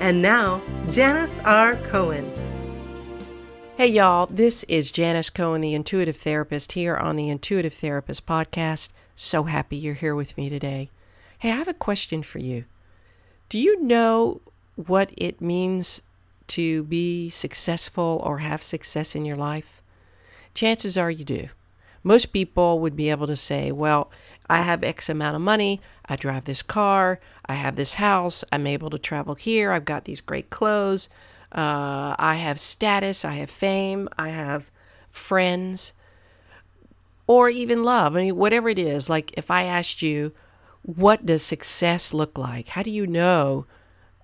And now, Janice R. Cohen. Hey y'all, this is Janice Cohen, the Intuitive Therapist, here on the Intuitive Therapist podcast. So happy you're here with me today. Hey, I have a question for you. Do you know what it means to be successful or have success in your life? Chances are you do. Most people would be able to say, well, I have X amount of money, I drive this car, I have this house, I'm able to travel here, I've got these great clothes, I have status, I have fame, I have friends, or even love. I mean, whatever it is, like if I asked you, what does success look like? How do you know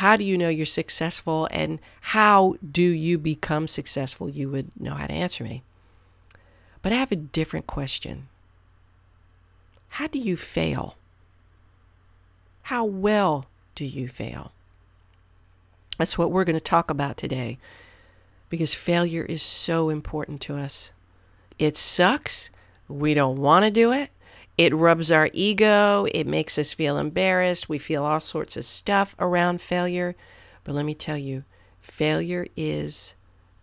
you're successful, and how do you become successful? You would know how to answer me. But I have a different question. How do you fail? How well do you fail? That's what we're going to talk about today, because failure is so important to us. It sucks. We don't want to do it. It rubs our ego. It makes us feel embarrassed. We feel all sorts of stuff around failure. But let me tell you, failure is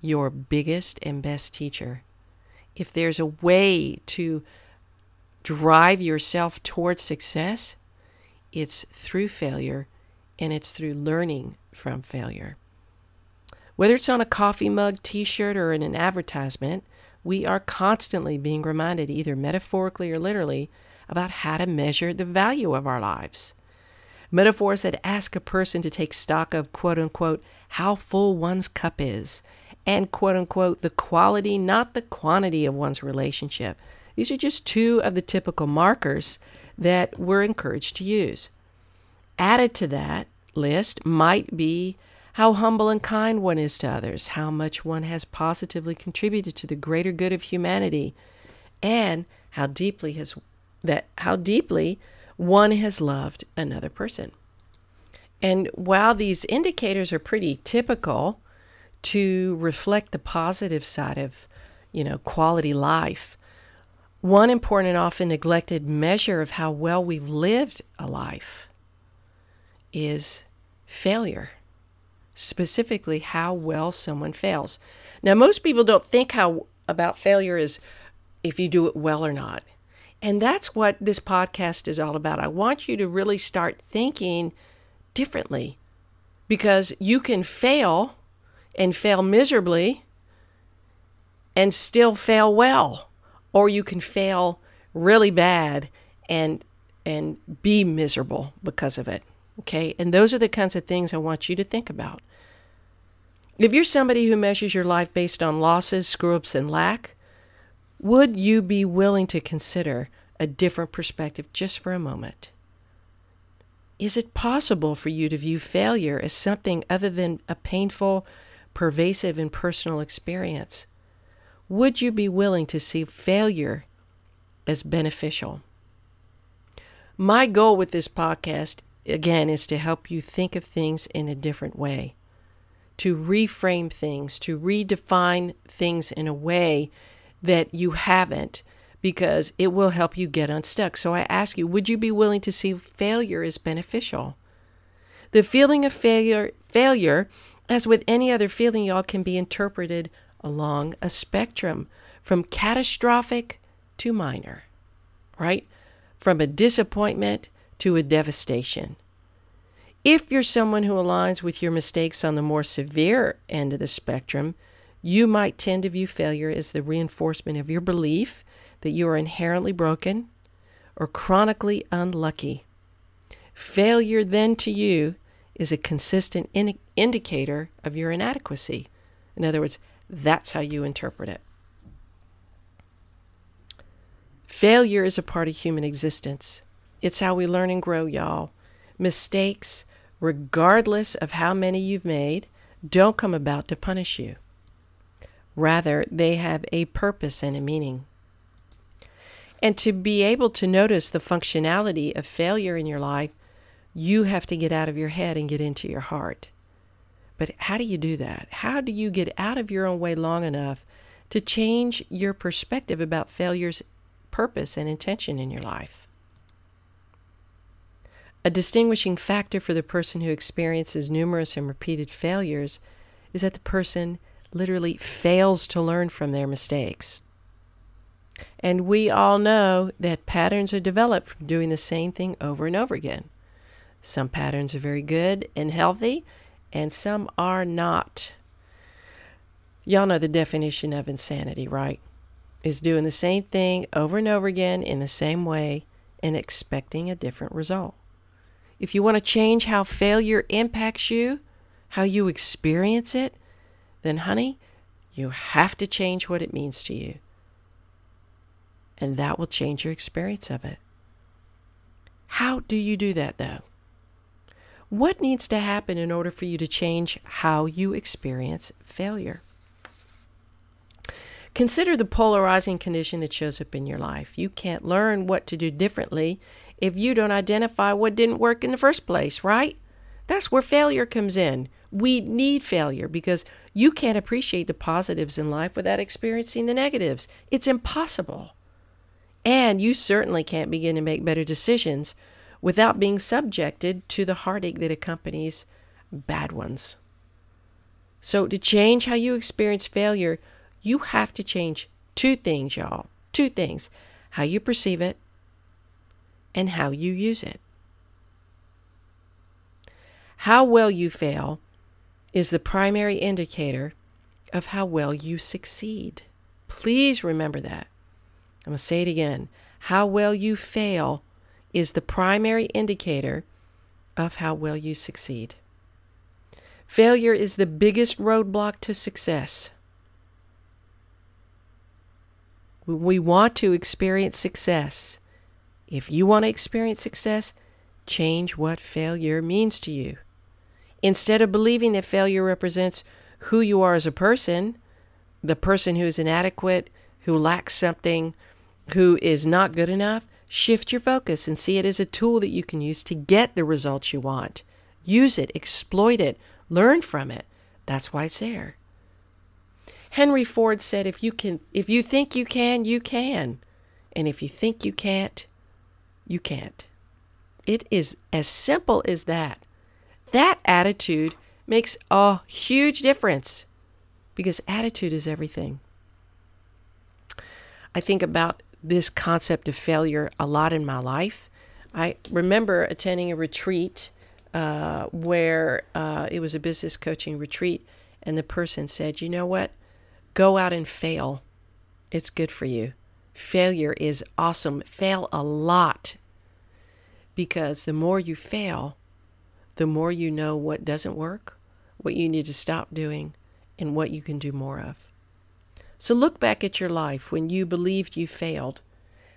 your biggest and best teacher. If there's a way to drive yourself towards success, it's through failure, and it's through learning from failure. Whether it's on a coffee mug, t-shirt, or in an advertisement, we are constantly being reminded, either metaphorically or literally, about how to measure the value of our lives. Metaphors that ask a person to take stock of, quote-unquote, how full one's cup is, and quote-unquote, the quality, not the quantity of one's relationship. These are just two of the typical markers that we're encouraged to use. Added to that list might be how humble and kind one is to others, how much one has positively contributed to the greater good of humanity, and how deeply one has loved another person. And while these indicators are pretty typical to reflect the positive side of, quality life, one important and often neglected measure of how well we've lived a life is failure, specifically how well someone fails. Now, most people don't think about failure is if you do it well or not. And that's what this podcast is all about. I want you to really start thinking differently, because you can fail and fail miserably and still fail well. Or you can fail really bad and be miserable because of it, okay? And those are the kinds of things I want you to think about. If you're somebody who measures your life based on losses, screw-ups, and lack, would you be willing to consider a different perspective just for a moment? Is it possible for you to view failure as something other than a painful, pervasive, and personal experience? Would you be willing to see failure as beneficial? My goal with this podcast, again, is to help you think of things in a different way, to reframe things, to redefine things in a way that you haven't, because it will help you get unstuck. So I ask you, would you be willing to see failure as beneficial? The feeling of failure, as with any other feeling, y'all, can be interpreted along a spectrum from catastrophic to minor, right? From a disappointment to a devastation. If you're someone who aligns with your mistakes on the more severe end of the spectrum, you might tend to view failure as the reinforcement of your belief that you are inherently broken or chronically unlucky. Failure then to you is a consistent indicator of your inadequacy. In other words, that's how you interpret it. Failure is a part of human existence. It's how we learn and grow, y'all. Mistakes, regardless of how many you've made, don't come about to punish you. Rather, they have a purpose and a meaning. And to be able to notice the functionality of failure in your life, you have to get out of your head and get into your heart. But how do you do that? How do you get out of your own way long enough to change your perspective about failure's purpose and intention in your life? A distinguishing factor for the person who experiences numerous and repeated failures is that the person literally fails to learn from their mistakes. And we all know that patterns are developed from doing the same thing over and over again. Some patterns are very good and healthy, and some are not. Y'all know the definition of insanity, right? It's doing the same thing over and over again in the same way and expecting a different result. If you want to change how failure impacts you, how you experience it, then honey, you have to change what it means to you. And that will change your experience of it. How do you do that though? What needs to happen in order for you to change how you experience failure? Consider the polarizing condition that shows up in your life. You can't learn what to do differently if you don't identify what didn't work in the first place, right? That's where failure comes in. We need failure because you can't appreciate the positives in life without experiencing the negatives. It's impossible. And you certainly can't begin to make better decisions without being subjected to the heartache that accompanies bad ones. So to change how you experience failure, you have to change two things, y'all. Two things. How you perceive it and how you use it. How well you fail is the primary indicator of how well you succeed. Please remember that. I'm going to say it again. How well you fail is the primary indicator of how well you succeed. Failure is the biggest roadblock to success. We want to experience success. If you want to experience success, change what failure means to you. Instead of believing that failure represents who you are as a person, the person who is inadequate, who lacks something, who is not good enough, shift your focus and see it as a tool that you can use to get the results you want. Use it, exploit it, learn from it. That's why it's there. Henry Ford said, if you think you can, you can. And if you think you can't, you can't. It is as simple as that. That attitude makes a huge difference because attitude is everything. I think about this concept of failure a lot in my life. I remember attending a retreat where it was a business coaching retreat, and the person said, you know what? Go out and fail. It's good for you. Failure is awesome. Fail a lot. Because the more you fail, the more you know what doesn't work, what you need to stop doing, and what you can do more of. So look back at your life when you believed you failed.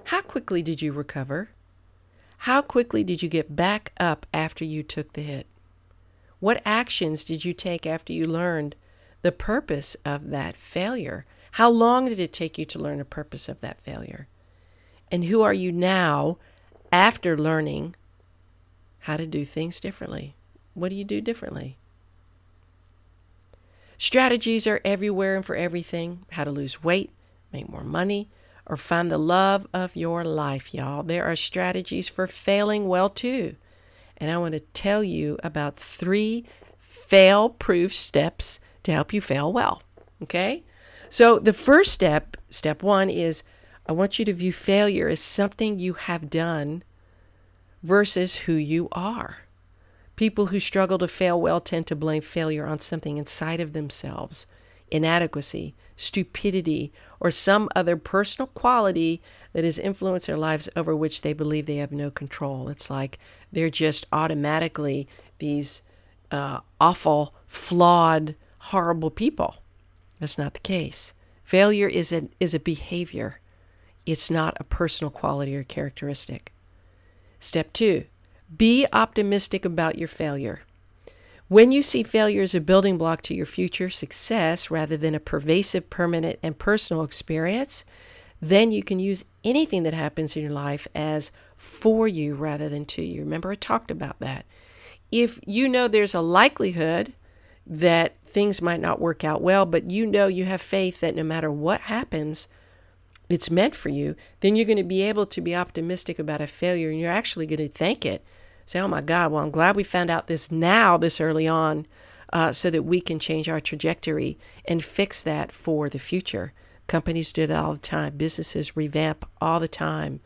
How quickly did you recover? How quickly did you get back up after you took the hit? What actions did you take after you learned the purpose of that failure? How long did it take you to learn the purpose of that failure? And who are you now after learning how to do things differently? What do you do differently? Strategies are everywhere and for everything. How to lose weight, make more money, or find the love of your life, y'all. There are strategies for failing well, too. And I want to tell you about 3 fail-proof steps to help you fail well, okay? So the first step, step 1, is I want you to view failure as something you have done versus who you are. People who struggle to fail well tend to blame failure on something inside of themselves, inadequacy, stupidity, or some other personal quality that has influenced their lives over which they believe they have no control. It's like they're just automatically these awful, flawed, horrible people. That's not the case. Failure is a behavior. It's not a personal quality or characteristic. Step 2. Be optimistic about your failure. When you see failure as a building block to your future success rather than a pervasive, permanent, and personal experience, then you can use anything that happens in your life as for you rather than to you. Remember, I talked about that. If you know there's a likelihood that things might not work out well, but you know you have faith that no matter what happens, it's meant for you, then you're going to be able to be optimistic about a failure, and you're actually going to thank it. Say, oh my God, well, I'm glad we found out this now, this early on, so that we can change our trajectory and fix that for the future. Companies do that all the time. Businesses revamp all the time.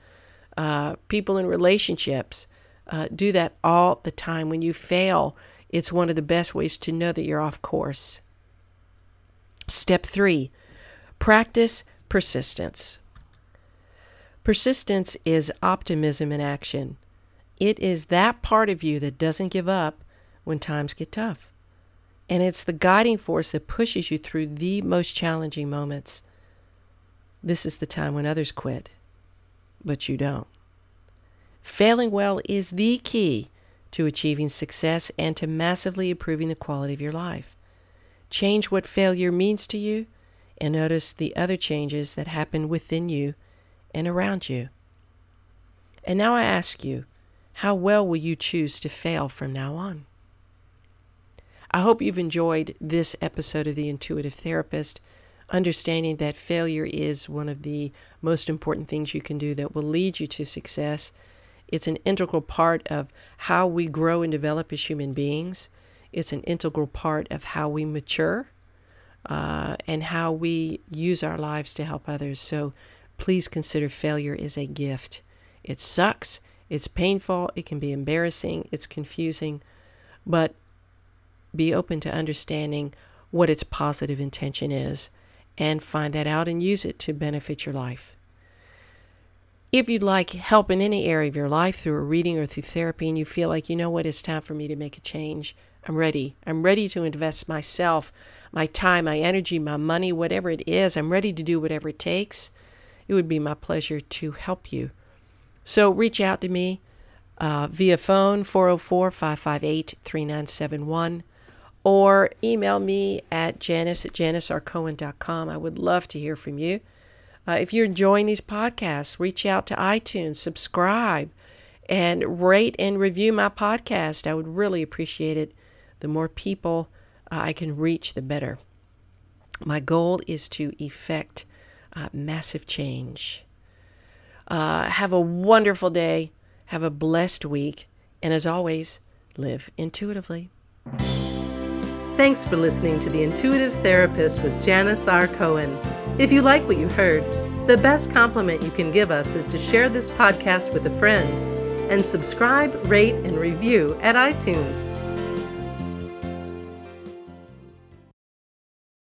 People in relationships do that all the time. When you fail, it's one of the best ways to know that you're off course. Step 3, practice persistence. Persistence is optimism in action. It is that part of you that doesn't give up when times get tough. And it's the guiding force that pushes you through the most challenging moments. This is the time when others quit, but you don't. Failing well is the key to achieving success and to massively improving the quality of your life. Change what failure means to you and notice the other changes that happen within you and around you. And now I ask you, how well will you choose to fail from now on? I hope you've enjoyed this episode of The Intuitive Therapist, understanding that failure is one of the most important things you can do that will lead you to success. It's an integral part of how we grow and develop as human beings. It's an integral part of how we mature and how we use our lives to help others. So please consider failure is a gift. It sucks. It's painful. It can be embarrassing. It's confusing. But be open to understanding what its positive intention is and find that out and use it to benefit your life. If you'd like help in any area of your life through a reading or through therapy and you feel like, you know what, it's time for me to make a change, I'm ready. I'm ready to invest myself, my time, my energy, my money, whatever it is. I'm ready to do whatever it takes. It would be my pleasure to help you. So reach out to me via phone, 404-558-3971, or email me at janice@JaniceRCohen.com. I would love to hear from you. If you're enjoying these podcasts, reach out to iTunes, subscribe, and rate and review my podcast. I would really appreciate it. The more people I can reach, the better. My goal is to effect massive change. Have a wonderful day. Have a blessed week. And as always, live intuitively. Thanks for listening to The Intuitive Therapist with Janice R. Cohen. If you like what you heard, the best compliment you can give us is to share this podcast with a friend and subscribe, rate, and review at iTunes.